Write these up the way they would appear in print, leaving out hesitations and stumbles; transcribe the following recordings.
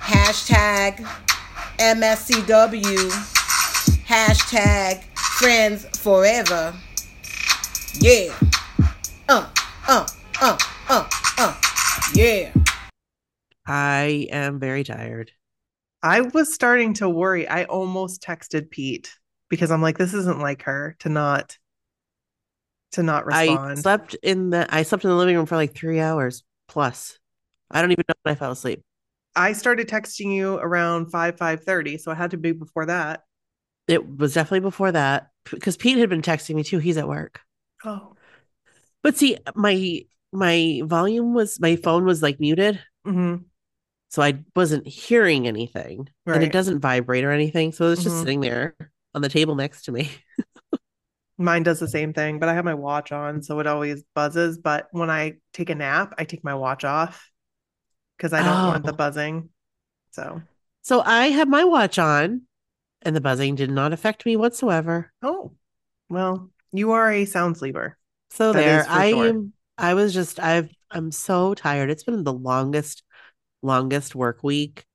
Hashtag MSCW. Hashtag friends forever. Yeah. Yeah. I am very tired. I was starting to worry. I almost texted Pete because I'm like, this isn't like her to not respond. I slept in the living room for like 3 hours plus. I don't even know when I fell asleep. I started texting you around 5:30, so it had to be before that. It was definitely before that because Pete had been texting me too. He's at work. Oh, but see, my volume was, my phone was like muted, mm-hmm. So I wasn't hearing anything, right. And it doesn't vibrate or anything, so it's just sitting there on the table next to me. Mine does the same thing, but I have my watch on, so it always buzzes. But when I take a nap, I take my watch off. Because I don't want the buzzing. So I had my watch on and the buzzing did not affect me whatsoever. Oh, well, you are a sound sleeper. So that there I'm so tired. It's been the longest work week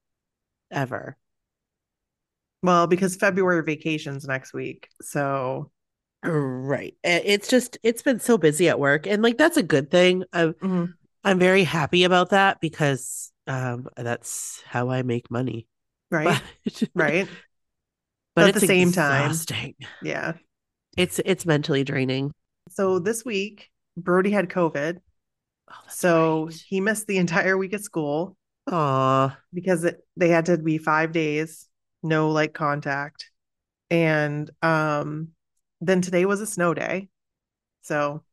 ever. Well, because February vacation's next week. So. Right. It's been so busy at work. And like, that's a good thing. I'm very happy about that because that's how I make money. Right. Right. But at the same exhausting. Time. Yeah. It's mentally draining. So this week, Brody had COVID. Oh, so right. He missed the entire week of school. Aw. Because they had to be 5 days, no like contact. And then today was a snow day. So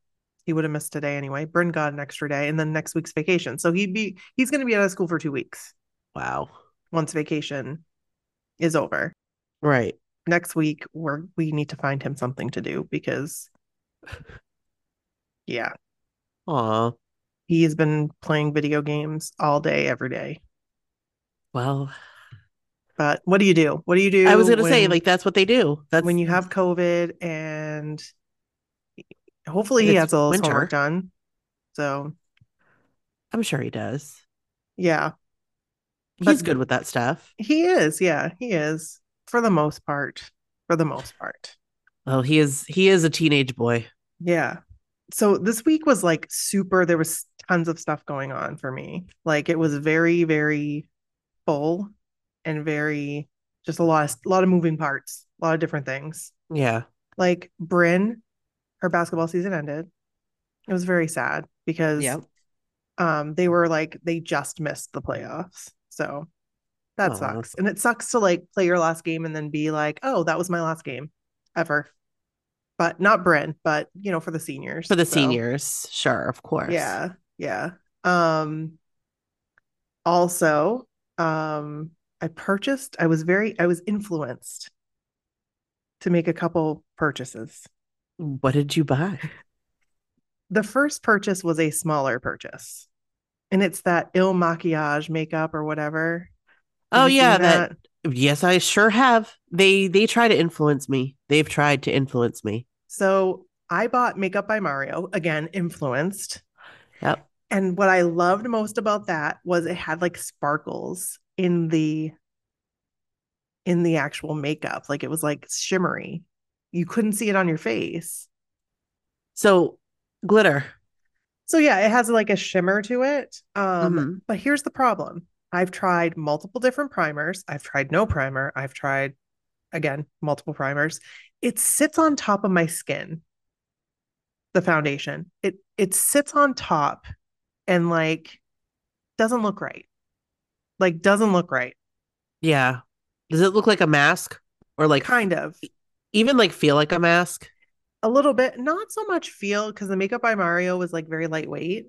he would have missed today anyway. Bryn got an extra day and then next week's vacation. So he's going to be out of school for 2 weeks. Wow. Once vacation is over. Right. Next week, we need to find him something to do because, yeah. Aw. He's been playing video games all day, every day. Well. But what do you do? What do you do? I was going to say, like, that's what they do. That's when you have COVID and... Hopefully he has all his homework done. So I'm sure he does. Yeah. But he's good with that stuff. He is. Yeah, he is. For the most part. Well, he is a teenage boy. Yeah. So this week was like super, there was tons of stuff going on for me. Like it was very, very full and very, just a lot of moving parts, a lot of different things. Yeah. Like Bryn. Her basketball season ended. It was very sad because they just missed the playoffs. So that sucks. And it sucks to like play your last game and then be like, oh, that was my last game ever. But not Bryn, but you know, for the seniors. For the seniors. Sure. Of course. Yeah. Yeah. Also, I was influenced to make a couple purchases. What did you buy? The first purchase was a smaller purchase. And it's that Il Makiage makeup or whatever. Have Yes, I sure have. They tried to influence me. They've tried to influence me. So I bought Makeup by Mario, again, influenced. Yep. And what I loved most about that was it had like sparkles in the actual makeup. Like it was like shimmery. You couldn't see it on your face. So glitter. So yeah, it has like a shimmer to it. But here's the problem. I've tried multiple different primers. I've tried no primer. I've tried, again, multiple primers. It sits on top of my skin. The foundation. It sits on top and like doesn't look right. Like doesn't look right. Yeah. Does it look like a mask or like kind of even like feel like a mask? A little bit, not so much feel, because the Makeup by Mario was like very lightweight.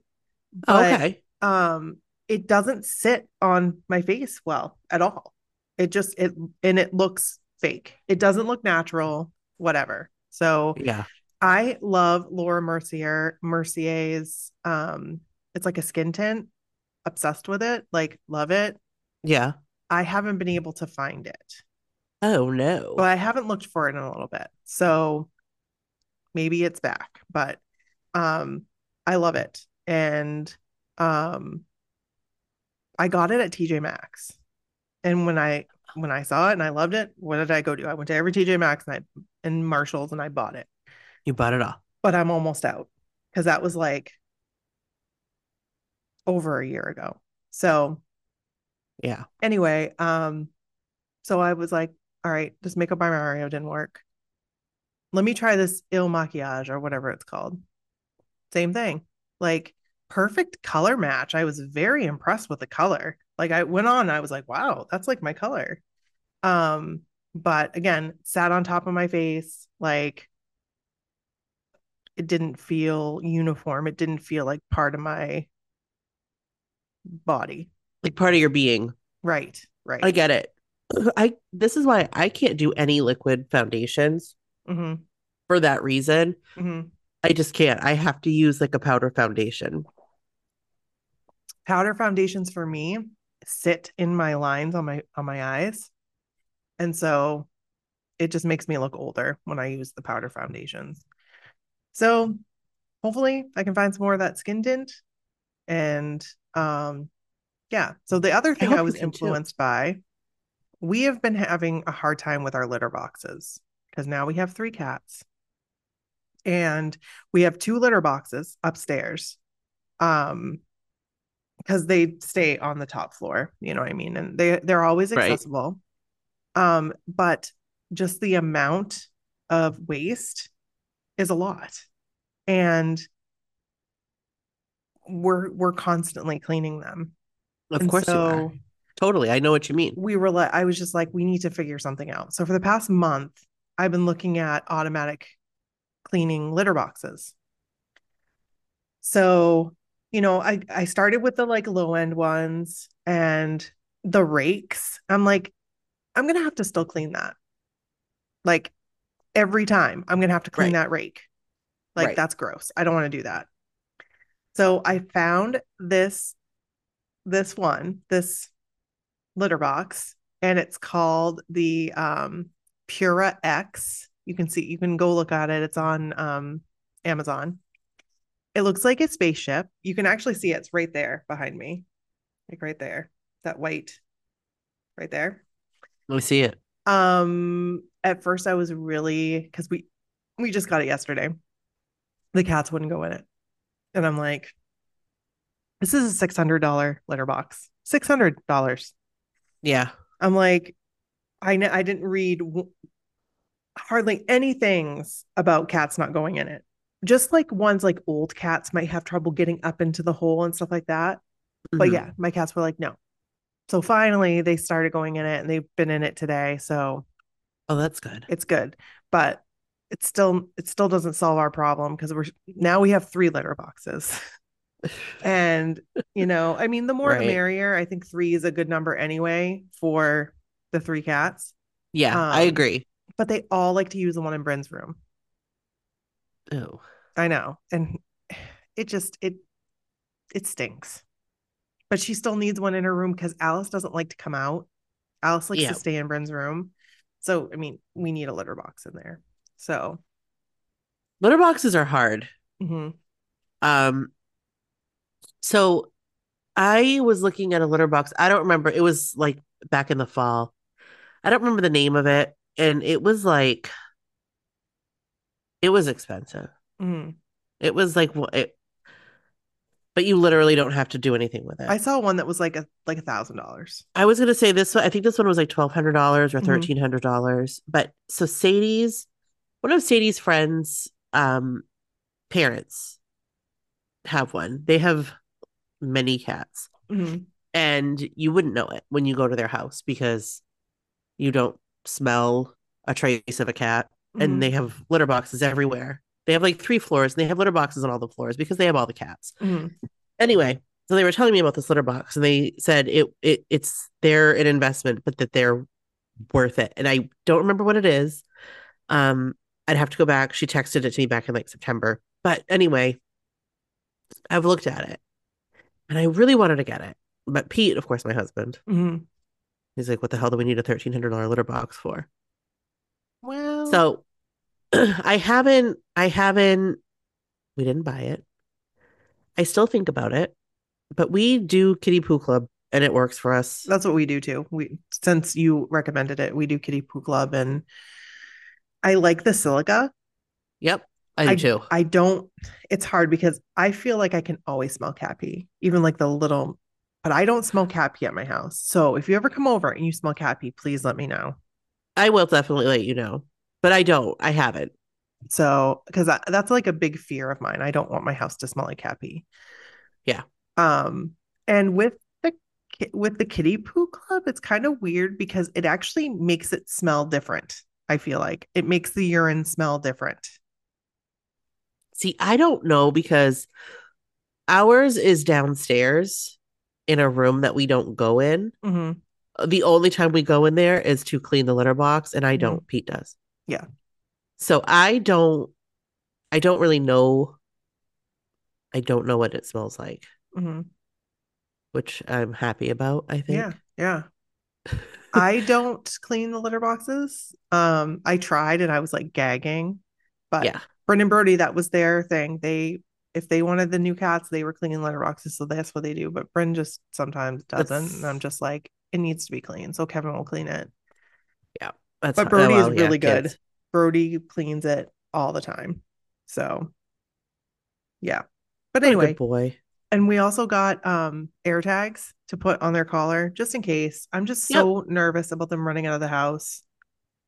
But, okay. It doesn't sit on my face well at all. It looks fake. It doesn't look natural, whatever. So yeah. I love Laura Mercier's, it's like a skin tint, obsessed with it, like love it. Yeah. I haven't been able to find it. Oh no. Well, I haven't looked for it in a little bit. So maybe it's back, but, I love it. And, I got it at TJ Maxx. And when I saw it and I loved it, what did I go do? I went to every TJ Maxx and Marshalls and I bought it. You bought it all. But I'm almost out because that was like over a year ago. So yeah. Anyway, so I was like, all right, this Makeup by Mario didn't work. Let me try this Il Makiage or whatever it's called. Same thing. Like perfect color match. I was very impressed with the color. Like I went on, I was like, wow, that's like my color. But again, sat on top of my face, like it didn't feel uniform. It didn't feel like part of my body. Like part of your being. Right. Right. I get it. This is why I can't do any liquid foundations for that reason. I just can't. I have to use like a powder foundation. Powder foundations for me sit in my lines on my eyes. And so it just makes me look older when I use the powder foundations. So hopefully I can find some more of that skin tint. And yeah. So the other thing I was influenced by, we have been having a hard time with our litter boxes because now we have 3 cats and we have 2 litter boxes upstairs. Because they stay on the top floor, you know what I mean? And they're always accessible. Right. But just the amount of waste is a lot, and we're constantly cleaning them. Of course you are. Totally. I know what you mean. I was just like, we need to figure something out. So for the past month, I've been looking at automatic cleaning litter boxes. So, you know, I started with the like low end ones and the rakes. I'm like, I'm going to have to still clean that. Like, every time I'm going to have to clean that rake. Like that's gross. I don't want to do that. So I found this litter box, and it's called the Pura X. You can go look at it. It's on Amazon. It looks like a spaceship. You can actually see it's right there behind me. Like right there. That white right there. Let me see it. At first I was really, cause we just got it yesterday. The cats wouldn't go in it. And I'm like, this is a $600 litter box, $600. Yeah. I'm like, I didn't read hardly any things about cats not going in it. Just like ones like old cats might have trouble getting up into the hole and stuff like that. But yeah, my cats were like, no. So finally they started going in it and they've been in it today. So. Oh, that's good. It's good, but it still doesn't solve our problem because we have 3 litter boxes. And, you know, I mean, the more the merrier. I think 3 is a good number anyway for the 3 cats. Yeah, I agree. But they all like to use the one in Bryn's room. Oh, I know. And it just, it stinks. But she still needs one in her room because Alice doesn't like to come out. Alice likes to stay in Bryn's room. So, I mean, we need a litter box in there. So litter boxes are hard. Mm-hmm. So I was looking at a litter box. I don't remember. It was like back in the fall. I don't remember the name of it. And it was like, it was expensive. Mm-hmm. It was like, well, but you literally don't have to do anything with it. I saw one that was like $1,000. I was going to say this one. I think this one was like $1,200 or $1,300. Mm-hmm. But so Sadie's, one of Sadie's friends' parents have one. They have many cats. Mm-hmm. And you wouldn't know it when you go to their house because you don't smell a trace of a cat. Mm-hmm. And they have litter boxes everywhere. They have like 3 floors and they have litter boxes on all the floors because they have all the cats. Mm-hmm. Anyway, so they were telling me about this litter box and they said it's they're an investment, but that they're worth it. And I don't remember what it is. I'd have to go back. She texted it to me back in like September. But anyway, I've looked at it and I really wanted to get it. But Pete, of course, my husband, mm-hmm. he's like, what the hell do we need a $1,300 litter box for? Well, so I haven't, we didn't buy it. I still think about it, but we do Kitty Poo Club and it works for us. That's what we do too. Since you recommended it, we do Kitty Poo Club and I like the silica. Yep. I do too. I don't, it's hard because I feel like I can always smell cat pee, even like the little, but I don't smell cat pee at my house. So if you ever come over and you smell cat pee, please let me know. I will definitely let you know. But I don't. I haven't. So, because that's like a big fear of mine. I don't want my house to smell like cat pee. Yeah. And with the Kitty Poo Club, it's kind of weird because it actually makes it smell different. I feel like it makes the urine smell different. See, I don't know because ours is downstairs in a room that we don't go in. Mm-hmm. The only time we go in there is to clean the litter box, and I don't. Mm-hmm. Pete does. Yeah. So I don't really know. I don't know what it smells like, mm-hmm. which I'm happy about, I think. Yeah. Yeah. I don't clean the litter boxes. I tried and I was like gagging, but yeah. Bryn and Brody, that was their thing. If they wanted the new cats, they were cleaning litter boxes. So that's what they do. But Bryn just sometimes doesn't. And I'm just like, it needs to be clean. So Kevin will clean it. Yeah. But Brody is really good. Kids. Brody cleans it all the time. So, yeah. But anyway. Good boy. And we also got AirTags to put on their collar just in case. I'm just so nervous about them running out of the house.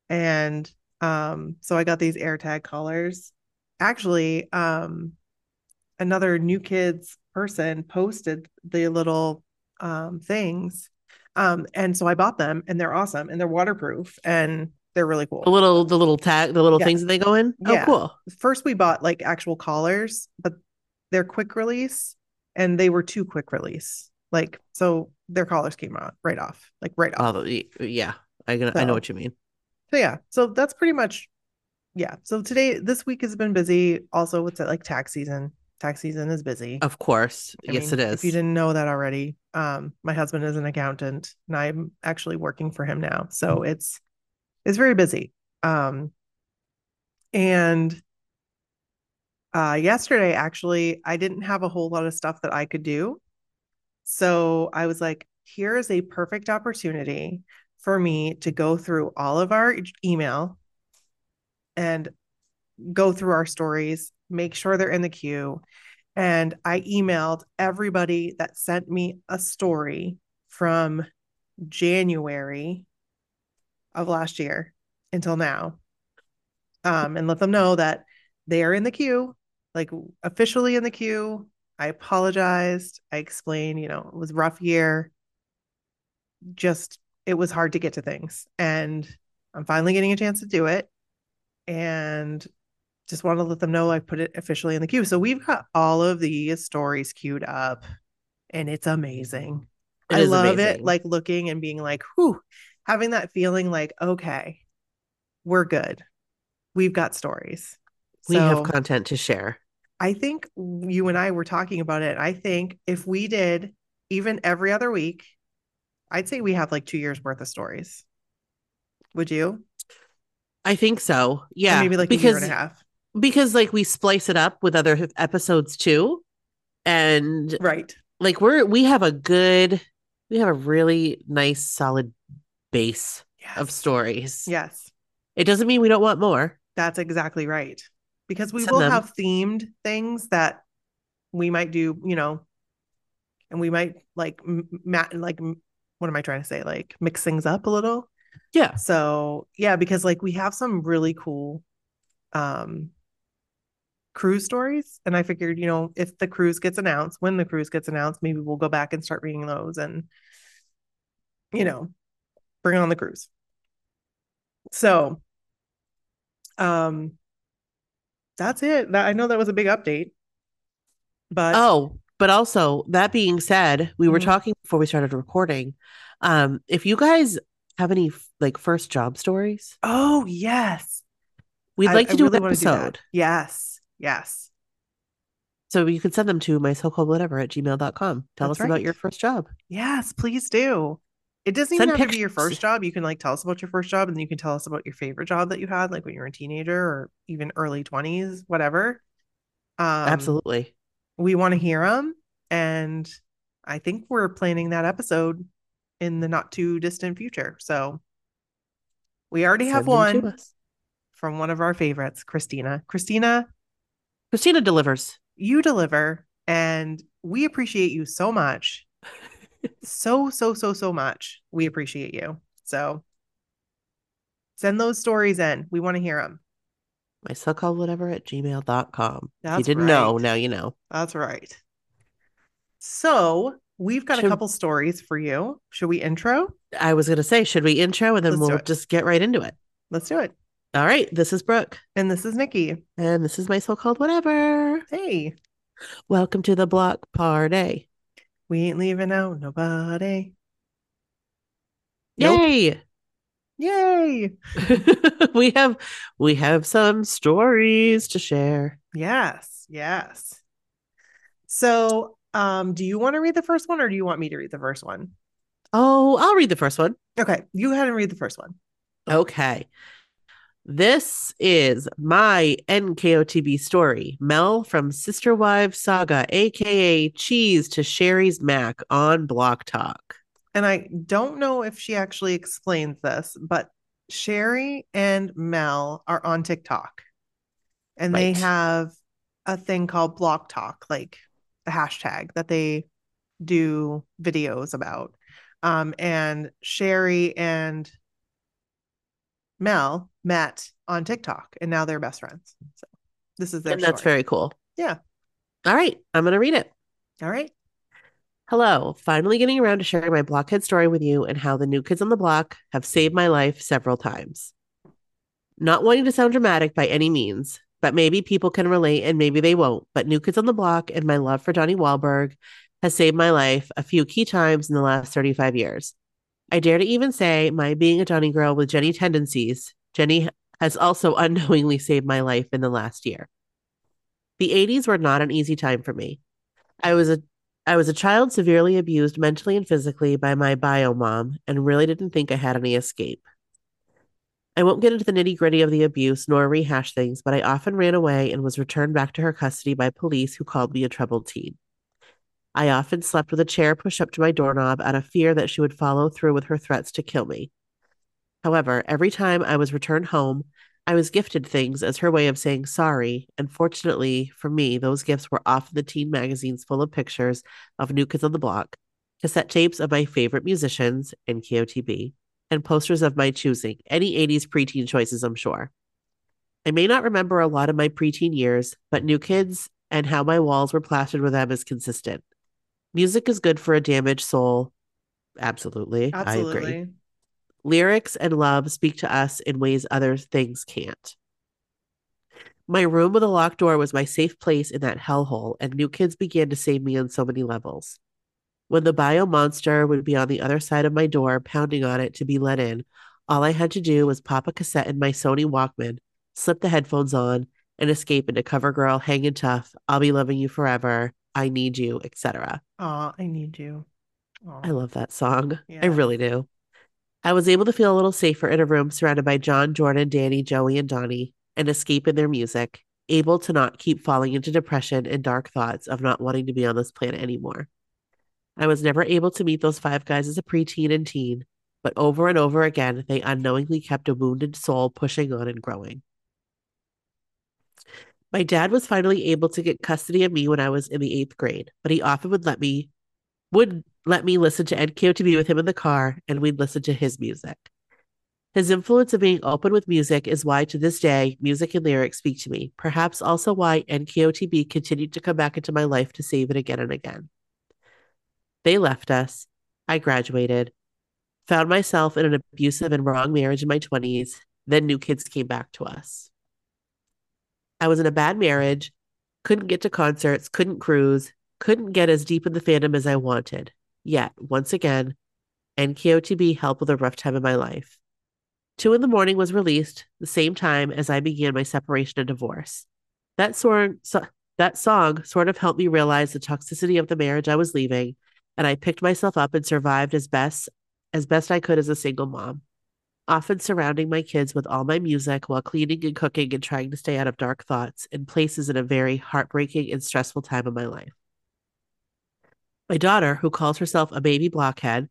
And so I got these AirTag collars. Actually, another New Kids person posted the little things. And so I bought them and they're awesome and they're waterproof and they're really cool. The little tag, the little things that they go in. Yeah. Oh, cool. First we bought like actual collars, but they're quick release and they were too quick release. Like, so their collars came out right off, like right off. Oh, yeah. I know what you mean. So yeah. So that's pretty much. Yeah. So this week has been busy. Also with like tax season. Tax season is busy. Of course. Yes, it is. If you didn't know that already, my husband is an accountant and I'm actually working for him now. So mm-hmm. it's very busy. And yesterday, actually, I didn't have a whole lot of stuff that I could do. So I was like, here is a perfect opportunity for me to go through all of our email and go through our stories, make sure they're in the queue. And I emailed everybody that sent me a story from January of last year until now, and let them know that they are in the queue, like officially in the queue. I apologized. I explained, it was a rough year. Just, it was hard to get to things and I'm finally getting a chance to do it. And just want to let them know I put it officially in the queue. So we've got all of the stories queued up and it's amazing. I love it. Like looking and being like, whew, having that feeling like, okay, we're good. We've got stories. We have content to share. I think you and I were talking about it. I think if we did even every other week, I'd say we have like 2 years worth of stories. Would you? I think so. Yeah. Or maybe like a year and a half. Because like we splice it up with other episodes too. And right. Like we have a really nice solid base of stories. Yes. It doesn't mean we don't want more. That's exactly right. Because we will have themed things that we might do, you know, and we might mix things up a little. Yeah. So yeah, because like we have some really cool cruise stories, and I figured, you know, if the cruise gets announced, maybe we'll go back and start reading those, and you know, bring on the cruise. So that's it. I know that was a big update, but but also, that being said, we were talking before we started recording, if you guys have any like first job stories, we'd like to do an episode. Yes. Yes. So you can send them to my so-called whatever at gmail.com. Tell us about your first job. Yes, please do. It doesn't even have to be your first job. You can like tell us about your first job, and then you can tell us about your favorite job that you had, like when you were a teenager or even early 20s, whatever. Absolutely. We want to hear them. And I think we're planning that episode in the not too distant future. So we already have one from one of our favorites, Christina. Christina delivers. You deliver. And we appreciate you so much. so much. We appreciate you. So send those stories in. We want to hear them. My so-called whatever at gmail.com. You didn't know. Now you know. That's right. So we've got a couple stories for you. Should we intro? I was going to say, should we intro? And then we'll just get right into it. Let's do it. All right, this is Brooke. And this is Nikki. And this is my so-called whatever. Hey. Welcome to the block party. We ain't leaving out nobody. Yay. Nope. Yay. We have some stories to share. Yes. Yes. So, do you want to read the first one, or do you want me to read the first one? Oh, I'll read the first one. Okay. You go ahead and read the first one. Okay. This is my NKOTB story. Mel from Sister Wives Saga, aka Cheese to Sherry's Mac on Block Talk. And I don't know if she actually explains this, but Sherry and Mel are on TikTok, and they have a thing called Block Talk, like a hashtag that they do videos about. And Sherry and Mel met on TikTok, and now they're best friends. So this is their story. That's very cool. Yeah. All right. I'm going to read it. All right. Hello. Finally getting around to sharing my blockhead story with you, and how the New Kids on the Block have saved my life several times. Not wanting to sound dramatic by any means, but maybe people can relate and maybe they won't. But New Kids on the Block and my love for Johnny Wahlberg has saved my life a few key times in the last 35 years. I dare to even say my being a Donnie girl with Jenny tendencies. Jenny has also unknowingly saved my life in the last year. The 80s were not an easy time for me. I was a child severely abused mentally and physically by my bio mom, and really didn't think I had any escape. I won't get into the nitty-gritty of the abuse nor rehash things, but I often ran away and was returned back to her custody by police, who called me a troubled teen. I often slept with a chair pushed up to my doorknob out of fear that she would follow through with her threats to kill me. However, every time I was returned home, I was gifted things as her way of saying sorry, and fortunately for me, those gifts were often the teen magazines full of pictures of New Kids on the Block, cassette tapes of my favorite musicians, and KOTB, and posters of my choosing, any 80s preteen choices, I'm sure. I may not remember a lot of my preteen years, but New Kids and how my walls were plastered with them is consistent. Music is good for a damaged soul. Absolutely. I agree. Lyrics and love speak to us in ways other things can't. My room with a locked door was my safe place in that hellhole, and New Kids began to save me on so many levels. When the bio monster would be on the other side of my door, pounding on it to be let in, all I had to do was pop a cassette in my Sony Walkman, slip the headphones on, and escape into Cover Girl, Hangin' Tough, I'll Be Loving You Forever, I Need You, etc. Aw, I Need You. Aww. I love that song. Yeah. I really do. I was able to feel a little safer in a room surrounded by John, Jordan, Danny, Joey, and Donnie, and escape in their music, able to not keep falling into depression and dark thoughts of not wanting to be on this planet anymore. I was never able to meet those five guys as a preteen and teen, but over and over again, they unknowingly kept a wounded soul pushing on and growing. My dad was finally able to get custody of me when I was in the 8th grade, but he often would let me listen to NKOTB with him in the car, and we'd listen to his music. His influence of being open with music is why, to this day, music and lyrics speak to me, perhaps also why NKOTB continued to come back into my life to save it again and again. They left us. I graduated, found myself in an abusive and wrong marriage in my 20s, then new kids came back to us. I was in a bad marriage, couldn't get to concerts, couldn't cruise, couldn't get as deep in the fandom as I wanted. Yet, once again, NKOTB helped with a rough time in my life. 2 in the Morning was released the same time as I began my separation and divorce. That song sort of helped me realize the toxicity of the marriage I was leaving, and I picked myself up and survived as best I could as a single mom, often surrounding my kids with all my music while cleaning and cooking and trying to stay out of dark thoughts and places in a very heartbreaking and stressful time of my life. My daughter, who calls herself a baby blockhead,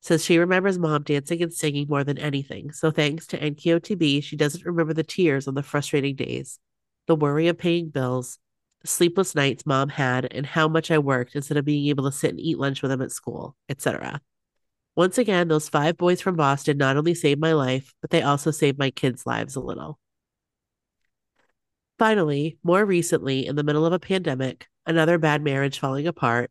says she remembers mom dancing and singing more than anything, so thanks to NKOTB, she doesn't remember the tears on the frustrating days, the worry of paying bills, the sleepless nights mom had, and how much I worked instead of being able to sit and eat lunch with them at school, etc. Once again, those 5 boys from Boston not only saved my life, but they also saved my kids' lives a little. Finally, more recently, in the middle of a pandemic, another bad marriage falling apart,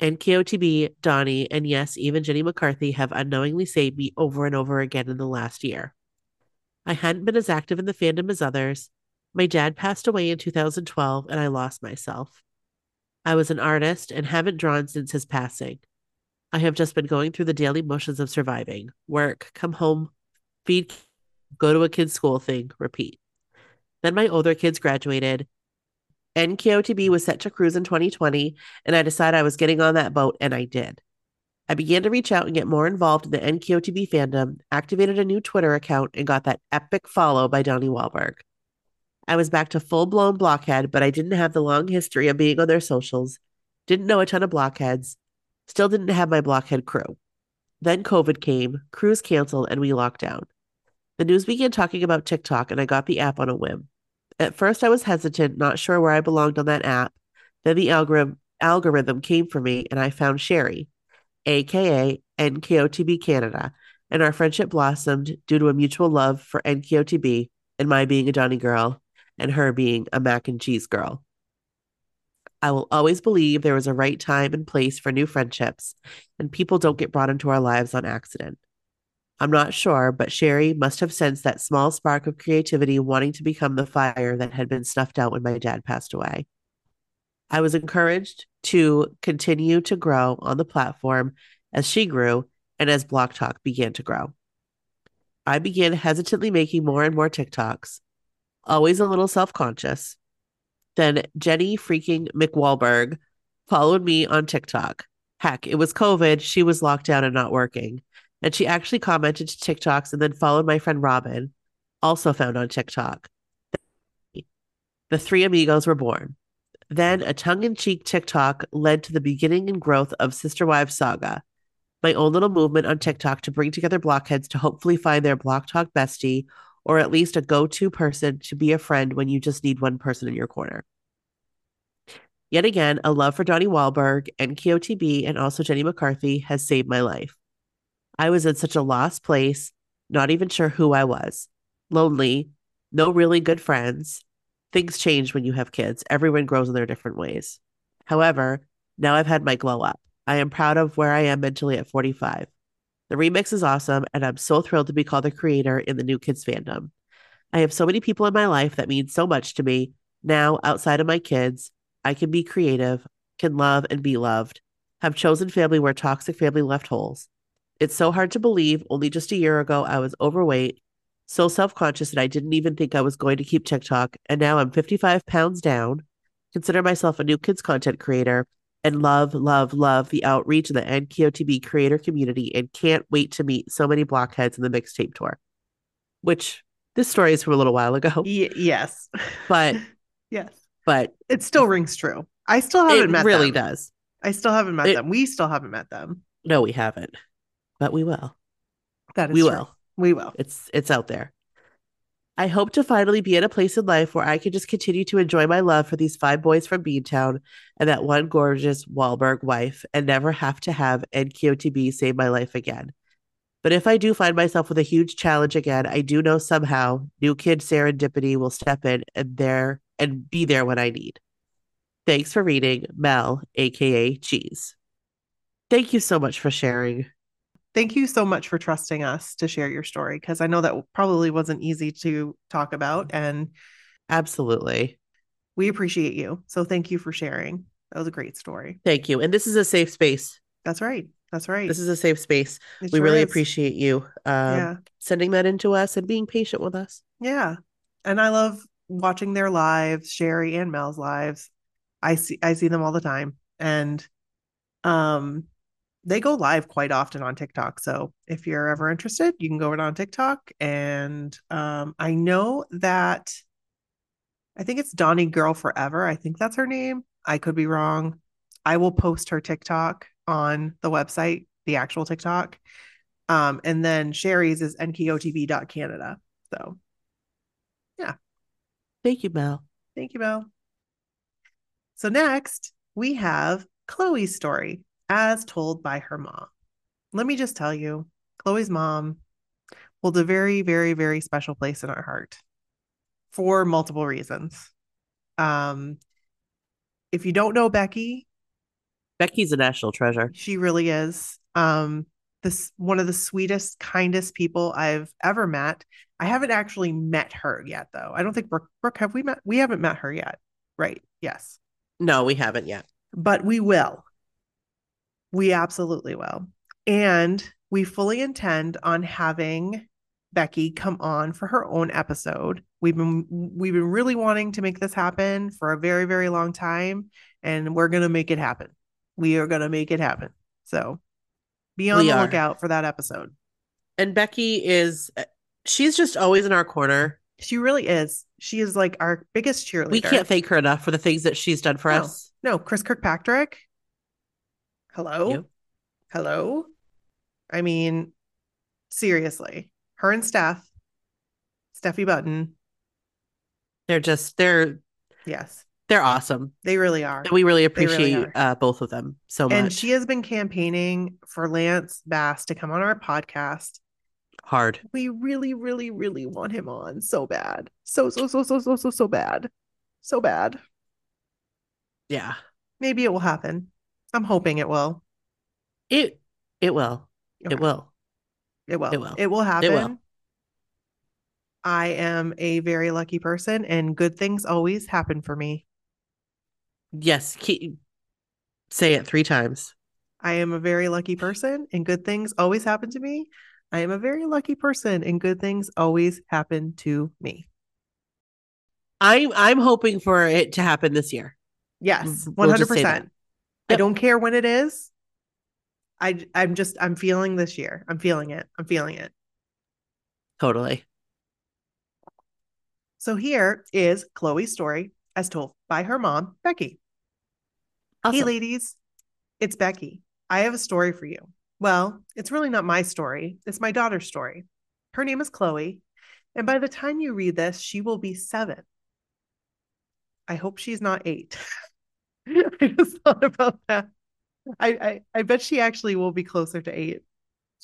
NKOTB, Donnie, and yes, even Jenny McCarthy have unknowingly saved me over and over again in the last year. I hadn't been as active in the fandom as others. My dad passed away in 2012, and I lost myself. I was an artist and haven't drawn since his passing. I have just been going through the daily motions of surviving. Work, come home, feed, go to a kid's school thing, repeat. Then my older kids graduated. NKOTB was set to cruise in 2020, and I decided I was getting on that boat, and I did. I began to reach out and get more involved in the NKOTB fandom, activated a new Twitter account, and got that epic follow by Donnie Wahlberg. I was back to full-blown blockhead, but I didn't have the long history of being on their socials, didn't know a ton of blockheads, still didn't have my blockhead crew. Then COVID came, cruise canceled, and we locked down. The news began talking about TikTok, and I got the app on a whim. At first, I was hesitant, not sure where I belonged on that app. Then the algorithm came for me, and I found Sherry, aka NKOTB Canada, and our friendship blossomed due to a mutual love for NKOTB and my being a Donnie girl and her being a mac and cheese girl. I will always believe there is a right time and place for new friendships, and people don't get brought into our lives on accident. I'm not sure, but Sherry must have sensed that small spark of creativity wanting to become the fire that had been snuffed out when my dad passed away. I was encouraged to continue to grow on the platform as she grew and as Block Talk began to grow. I began hesitantly making more and more TikToks, always a little self-conscious. Then Jenny freaking McWahlberg followed me on TikTok. Heck, it was COVID. She was locked down and not working. And she actually commented to TikToks and then followed my friend Robin, also found on TikTok. The 3 amigos were born. Then a tongue-in-cheek TikTok led to the beginning and growth of Sister Wives Saga, my own little movement on TikTok to bring together blockheads to hopefully find their Block Talk bestie, or at least a go-to person to be a friend when you just need one person in your corner. Yet again, a love for Donnie Wahlberg, NKOTB, and also Jenny McCarthy has saved my life. I was in such a lost place, not even sure who I was. Lonely, no really good friends. Things change when you have kids. Everyone grows in their different ways. However, now I've had my glow up. I am proud of where I am mentally at 45. The remix is awesome, and I'm so thrilled to be called the creator in the New Kids fandom. I have so many people in my life that mean so much to me. Now, outside of my kids, I can be creative, can love and be loved, have chosen family where toxic family left holes. It's so hard to believe only just a year ago I was overweight, so self-conscious that I didn't even think I was going to keep TikTok, and now I'm 55 pounds down, consider myself a new kids content creator, and love the outreach of the NKOTB creator community, and can't wait to meet so many blockheads in the Mixtape Tour, which this story is from a little while ago. Yes. But Yes. But it still rings true. I still haven't met them. It really does. I still haven't met them. We still haven't met them. No, we haven't. But we will. That is true. We will. We will. It's out there. I hope to finally be at a place in life where I can just continue to enjoy my love for these five boys from Beantown and that one gorgeous Wahlberg wife and never have to have NKOTB save my life again. But if I do find myself with a huge challenge again, I do know somehow New Kid Serendipity will step in and be there when I need. Thanks for reading, Mel, aka Cheese. Thank you so much for sharing. Thank you so much for trusting us to share your story, because I know that probably wasn't easy to talk about. And absolutely. We appreciate you. So thank you for sharing. That was a great story. Thank you. And this is a safe space. That's right. That's right. This is a safe space. It we sure really is. Appreciate you sending that into us and being patient with us. Yeah. And I love watching their lives, Sherry and Mel's lives. I see them all the time. And they go live quite often on TikTok. So if you're ever interested, you can go on TikTok. And I know that I think it's Donnie Girl Forever. I think that's her name. I could be wrong. I will post her TikTok on the website, the actual TikTok. And then Sherry's is nkotv.canada. So yeah. Thank you, Mel. Thank you, Mel. So next we have Chloe's story, as told by her mom. Let me just tell you, Chloe's mom holds a very, very, very special place in our heart for multiple reasons. If you don't know Becky, Becky's a national treasure. She really is. This one of the sweetest, kindest people I've ever met. I haven't actually met her yet, though. I don't think Brooke, have we met? We haven't met her yet, right? Yes. No, we haven't yet. But we will. We absolutely will. And we fully intend on having Becky come on for her own episode. We've been really wanting to make this happen for a very, very long time. And we're going to make it happen. We are going to make it happen. So be on the lookout for that episode. And Becky she's just always in our corner. She really is. She is like our biggest cheerleader. We can't thank her enough for the things that she's done for us. No, Chris Kirkpatrick. Hello? Yep. Hello? I mean, seriously, her and Steffi Button. They're awesome. They really are. And we really appreciate both of them so much. And she has been campaigning for Lance Bass to come on our podcast. Hard. We really, really, really want him on so bad. So bad. So bad. Yeah. Maybe it will happen. I'm hoping it will. It will. Okay. It will. It will. It will. It will happen. It will. I am a very lucky person, and good things always happen for me. Yes. Say it 3 times. I am a very lucky person, and good things always happen to me. I am a very lucky person, and good things always happen to me. I'm hoping for it to happen this year. Yes, 100%. We'll just say that. I don't care when it is. I'm feeling this year. I'm feeling it. Totally. So here is Chloe's story as told by her mom, Becky. Awesome. Hey, ladies, it's Becky. I have a story for you. Well, it's really not my story. It's my daughter's story. Her name is Chloe. And by the time you read this, she will be 7. I hope she's not 8. I just thought about that. I bet she actually will be closer to 8.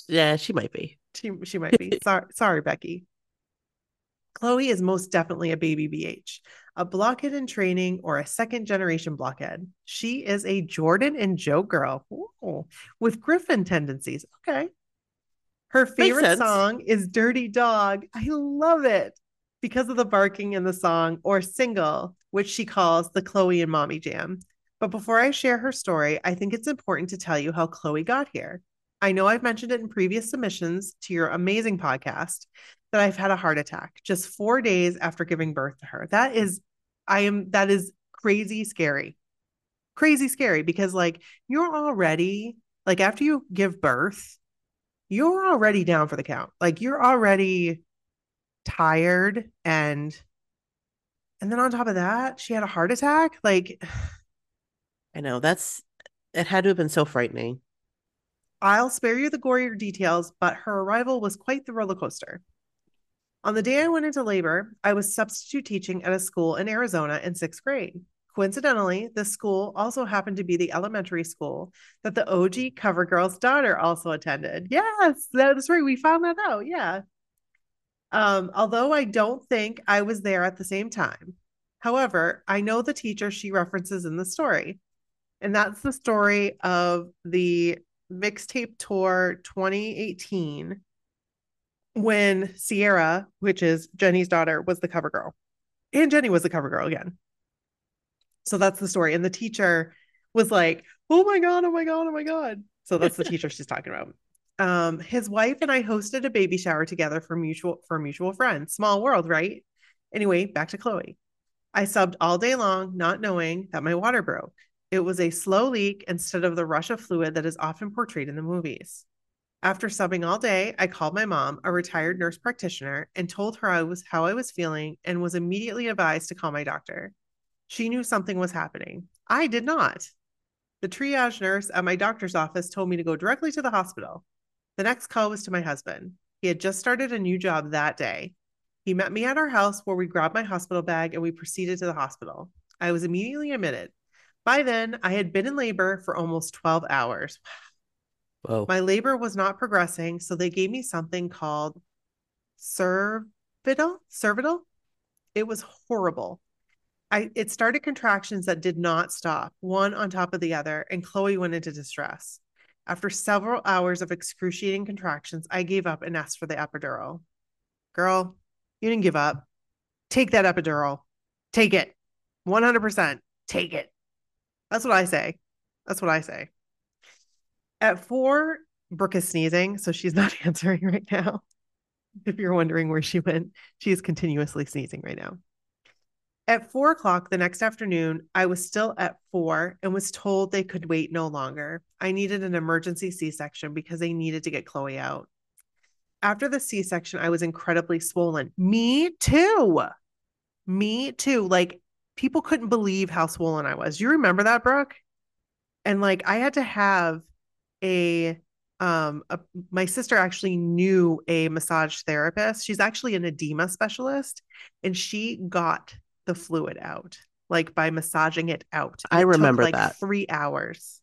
Yeah, she might be. She might be. Sorry, Becky. Chloe is most definitely a baby BH, a blockhead in training, or a second generation blockhead. She is a Jordan and Joe girl. Ooh, with Griffin tendencies. Okay. Her favorite song is Dirty Dog. I love it because of the barking in the song, or single, which she calls the Chloe and Mommy Jam. But before I share her story, I think it's important to tell you how Chloe got here. I know I've mentioned it in previous submissions to your amazing podcast that I've had a heart attack just 4 days after giving birth to her. That is crazy scary. Crazy scary, because like you're already, like after you give birth, you're already down for the count. Like you're already tired and And then on top of that, she had a heart attack. Like, I know it had to have been so frightening. I'll spare you the gorier details, but her arrival was quite the roller coaster. On the day I went into labor, I was substitute teaching at a school in Arizona in sixth grade. Coincidentally, this school also happened to be the elementary school that the OG Cover Girl's daughter also attended. Yes, that's right. We found that out. Yeah. Although I don't think I was there at the same time. However, I know the teacher she references in the story. And that's the story of the Mixtape Tour 2018 when Sierra, which is Jenny's daughter, was the cover girl. And Jenny was the cover girl again. So that's the story. And the teacher was like, oh my God, oh my God, oh my God. So that's the teacher she's talking about. His wife and I hosted a baby shower together for mutual friends. Small world, right? Anyway, back to Chloe. I subbed all day long, not knowing that my water broke. It was a slow leak instead of the rush of fluid that is often portrayed in the movies. After subbing all day, I called my mom, a retired nurse practitioner, and told her how I was feeling and was immediately advised to call my doctor. She knew something was happening. I did not. The triage nurse at my doctor's office told me to go directly to the hospital. The next call was to my husband. He had just started a new job that day. He met me at our house where we grabbed my hospital bag and we proceeded to the hospital. I was immediately admitted. By then, I had been in labor for almost 12 hours. Whoa. My labor was not progressing, so they gave me something called Cervidil. It was horrible. It started contractions that did not stop, one on top of the other, and Chloe went into distress. After several hours of excruciating contractions, I gave up and asked for the epidural. Girl, you didn't give up. Take that epidural. Take it. 100%. Take it. That's what I say. At 4, Brooke is sneezing, so she's not answering right now. If you're wondering where she went, she is continuously sneezing right now. At 4:00 the next afternoon, I was still at 4 and was told they could wait no longer. I needed an emergency C-section because they needed to get Chloe out. After the C-section, I was incredibly swollen. Me too. Like, people couldn't believe how swollen I was. You remember that, Brooke? And like, I had to have my sister actually knew a massage therapist. She's actually an edema specialist, and she got the fluid out, like, by massaging it out. I remember that 3 hours.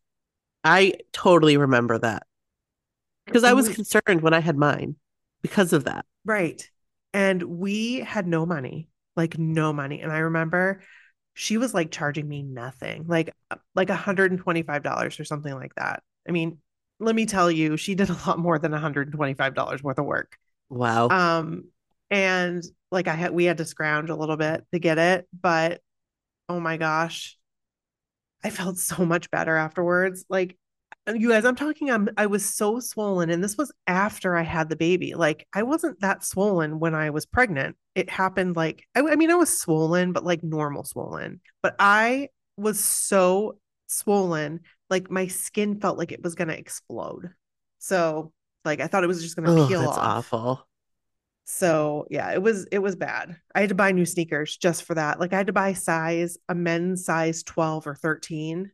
I totally remember that because I was concerned when I had mine because of that. Right. And we had no money. And I remember she was like charging me nothing, like $125 or something like that. I mean, let me tell you, she did a lot more than $125 worth of work. Wow. And like we had to scrounge a little bit to get it, but oh my gosh, I felt so much better afterwards. Like, you guys, I was so swollen, and this was after I had the baby. Like, I wasn't that swollen when I was pregnant. It happened like, I mean, I was swollen, but like normal swollen, but I was so swollen. Like, my skin felt like it was going to explode. So like, I thought it was just going to peel off. That's awful. So yeah, it was bad. I had to buy new sneakers just for that. Like, I had to buy a men's size 12 or 13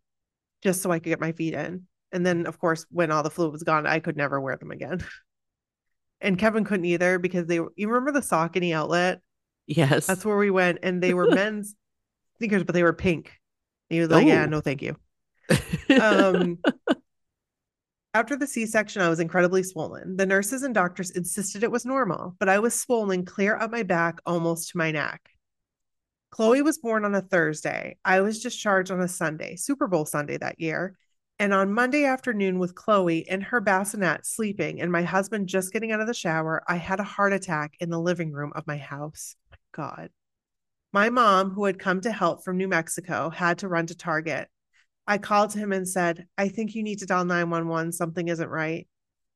just so I could get my feet in. And then of course, when all the fluid was gone, I could never wear them again. And Kevin couldn't either because you remember the Saucony outlet? Yes. That's where we went, and they were men's sneakers, but they were pink. And he was like, yeah, no, thank you. After the C-section, I was incredibly swollen. The nurses and doctors insisted it was normal, but I was swollen clear up my back, almost to my neck. Chloe was born on a Thursday. I was discharged on a Sunday, Super Bowl Sunday that year. And on Monday afternoon, with Chloe in her bassinet sleeping and my husband just getting out of the shower, I had a heart attack in the living room of my house. My God. My mom, who had come to help from New Mexico, had to run to Target. I called him and said, I think you need to dial 911. Something isn't right.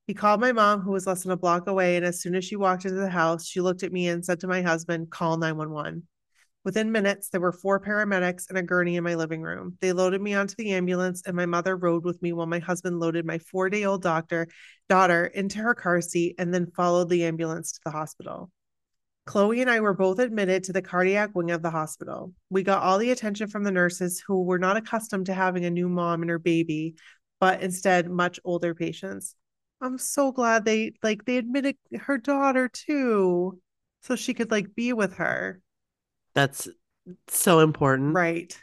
He called my mom, who was less than a block away. And as soon as she walked into the house, she looked at me and said to my husband, call 911. Within minutes, there were 4 paramedics and a gurney in my living room. They loaded me onto the ambulance, and my mother rode with me while my husband loaded my 4-day-old daughter into her car seat and then followed the ambulance to the hospital. Chloe and I were both admitted to the cardiac wing of the hospital. We got all the attention from the nurses, who were not accustomed to having a new mom and her baby, but instead much older patients. I'm so glad they admitted her daughter too, so she could be with her. That's so important. Right.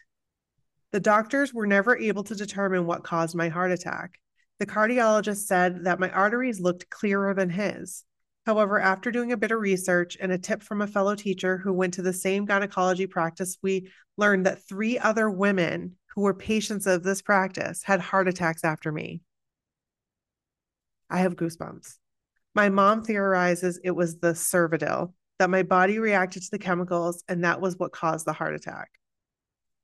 The doctors were never able to determine what caused my heart attack. The cardiologist said that my arteries looked clearer than his. However, after doing a bit of research and a tip from a fellow teacher who went to the same gynecology practice, we learned that 3 other women who were patients of this practice had heart attacks after me. I have goosebumps. My mom theorizes it was the Cervidil, that my body reacted to the chemicals, and that was what caused the heart attack.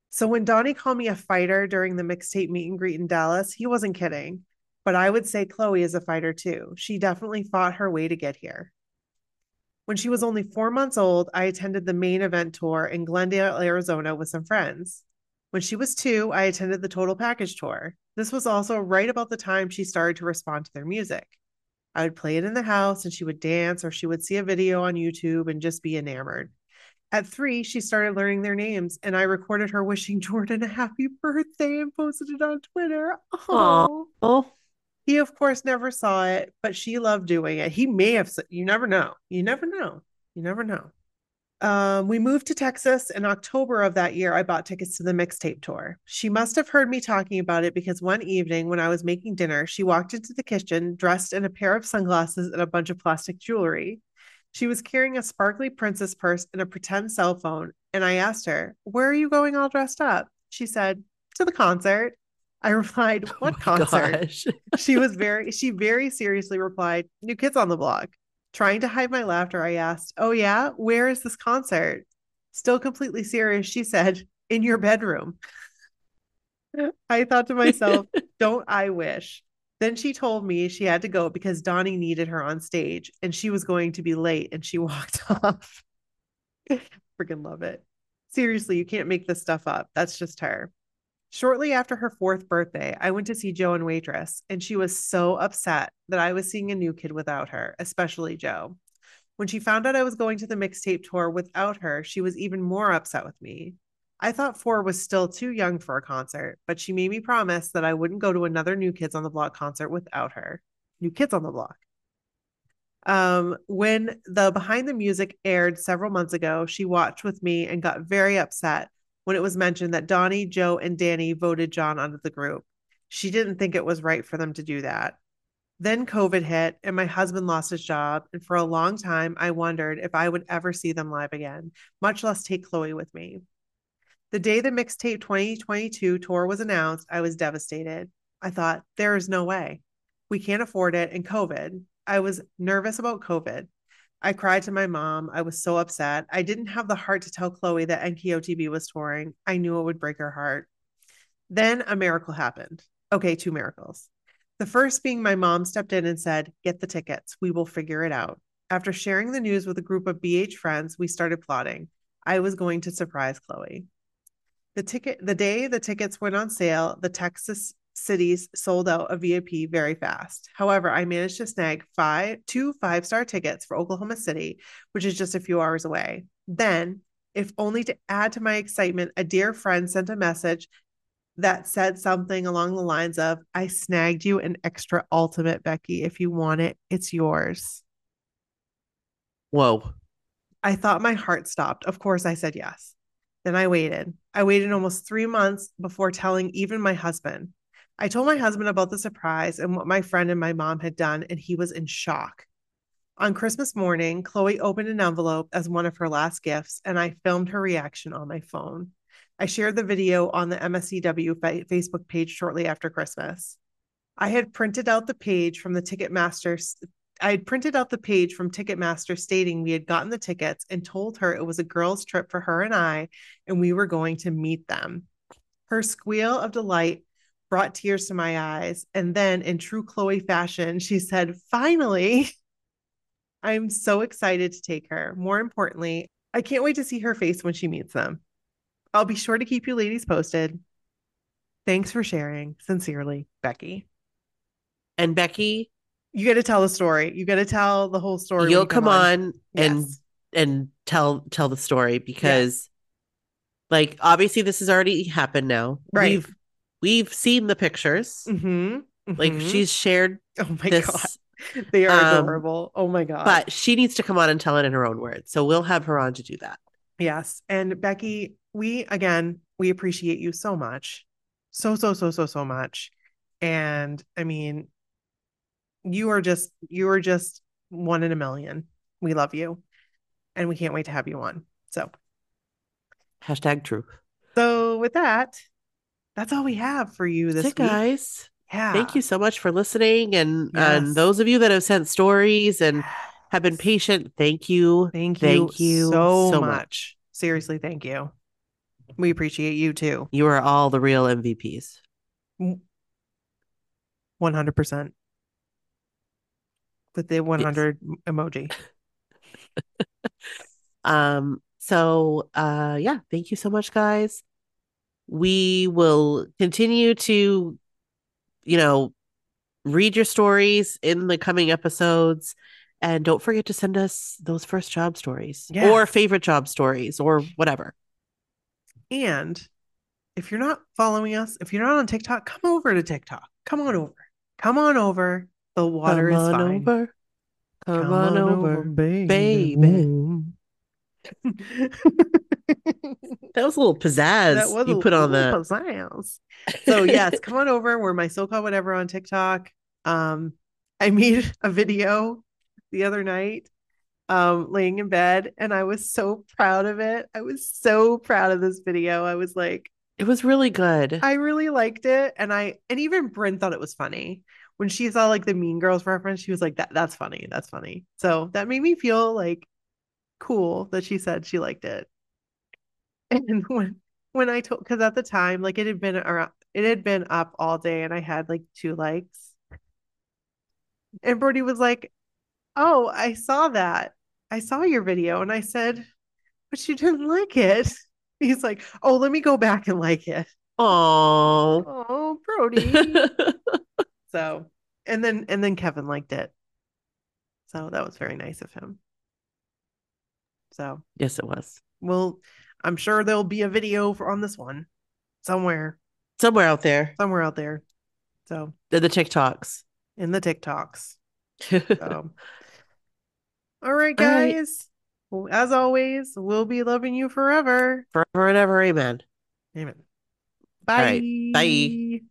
So when Donnie called me a fighter during the mixtape meet and greet in Dallas, he wasn't kidding. But I would say Chloe is a fighter too. She definitely fought her way to get here. When she was only 4 months old, I attended the main event tour in Glendale, Arizona with some friends. When she was 2, I attended the Total Package Tour. This was also right about the time she started to respond to their music. I would play it in the house and she would dance, or she would see a video on YouTube and just be enamored. At 3, she started learning their names, and I recorded her wishing Jordan a happy birthday and posted it on Twitter. Oh. He, of course, never saw it, but she loved doing it. He may have. You never know. You never know. You never know. We moved to Texas in October of that year. I bought tickets to the Mixtape Tour. She must have heard me talking about it, because one evening when I was making dinner, she walked into the kitchen dressed in a pair of sunglasses and a bunch of plastic jewelry. She was carrying a sparkly princess purse and a pretend cell phone, and I asked her, "Where are you going all dressed up?" She said, "To the concert." I replied, "What concert?" She very seriously replied, "New Kids on the Block." Trying to hide my laughter, I asked, "Oh yeah, where is this concert?" Still completely serious, she said, "In your bedroom." I thought to myself, don't I wish? Then she told me she had to go because Donnie needed her on stage and she was going to be late, and she walked off. Freaking love it. Seriously, you can't make this stuff up. That's just her. Shortly after her 4th birthday, I went to see Joe and Waitress, and she was so upset that I was seeing a new kid without her, especially Joe. When she found out I was going to the Mixtape Tour without her, she was even more upset with me. I thought 4 was still too young for a concert, but she made me promise that I wouldn't go to another New Kids on the Block concert without her. New Kids on the Block. When the Behind the Music aired several months ago, she watched with me and got very upset when it was mentioned that Donnie, Joe, and Danny voted John out of the group. She didn't think it was right for them to do that. Then COVID hit and my husband lost his job. And for a long time, I wondered if I would ever see them live again, much less take Chloe with me. The day the Mixtape 2022 tour was announced, I was devastated. I thought, there is no way. We can't afford it. And COVID. I was nervous about COVID. I cried to my mom. I was so upset. I didn't have the heart to tell Chloe that nkotv was touring. I knew it would break her heart. Then a miracle happened. Okay, 2 miracles. The first being my mom stepped in and said, "Get the tickets. We will figure it out." After sharing the news with a group of BH friends, we started plotting. I was going to surprise Chloe. The day the tickets went on sale, the Texas cities sold out a VIP very fast. However, I managed to snag 2 5-star tickets for Oklahoma City, which is just a few hours away. Then, if only to add to my excitement, a dear friend sent a message that said something along the lines of, "I snagged you an extra ultimate, Becky. If you want it, it's yours." Whoa. I thought my heart stopped. Of course, I said yes. Then I waited. I waited almost 3 months before telling even my husband. I told my husband about the surprise and what my friend and my mom had done, and he was in shock. On Christmas morning, Chloe opened an envelope as one of her last gifts, and I filmed her reaction on my phone. I shared the video on the MSCW Facebook page shortly after Christmas. I had printed out the page from Ticketmaster stating we had gotten the tickets and told her it was a girls' trip for her and we were going to meet them. Her squeal of delight brought tears to my eyes. And then in true Chloe fashion, she said, "Finally." I'm so excited to take her. More importantly, I can't wait to see her face when she meets them. I'll be sure to keep you ladies posted. Thanks for sharing. Sincerely, Becky. And Becky, you got to tell the story. You got to tell the whole story. You'll come on. Yes. And and tell the story, because like, obviously this has already happened now. Right. We've seen the pictures. Mm-hmm. Mm-hmm. Like, she's shared. Oh my God. They are adorable. Oh my God. But she needs to come on and tell it in her own words. So we'll have her on to do that. Yes. And Becky, we appreciate you so much. So much. And I mean, you are just one in a million. We love you. And we can't wait to have you on. So #true. So with that, that's all we have for you this week, guys. Yeah. Thank you so much for listening. And, and those of you that have sent stories and have been patient, thank you. Thank you so much. Seriously, thank you. We appreciate you too. You are all the real MVPs. 100%. With the 100 emoji. So thank you so much, guys. We will continue to, read your stories in the coming episodes. And don't forget to send us those first job stories or favorite job stories or whatever. And if you're not following us, if you're not on TikTok, come over to TikTok. Come on over. The water is fine. Come on over, baby. That was a little pizzazz. That was you put on the pizzazz. So yes, come on over. We're My So-Called Whatever on TikTok. I made a video the other night, laying in bed, and I was so proud of it. I was so proud of this video. I was like, it was really good. I really liked it, and even Brynn thought it was funny when she saw like the Mean Girls reference. She was like, "That's funny." So that made me feel like cool that she said she liked it. And when I told, because at the time, like, it had been up all day, and I had like 2 likes. And Brody was like, "Oh, I saw that. I saw your video." And I said, "But you didn't like it." He's like, "Oh, let me go back and like it." Oh, Brody. So, and then Kevin liked it. So that was very nice of him. So yes, it was. Well, I'm sure there'll be a video on this one somewhere out there. So in the TikToks. So. All right, guys. All right. As always, we'll be loving you forever and ever. Amen. Bye. Right. Bye.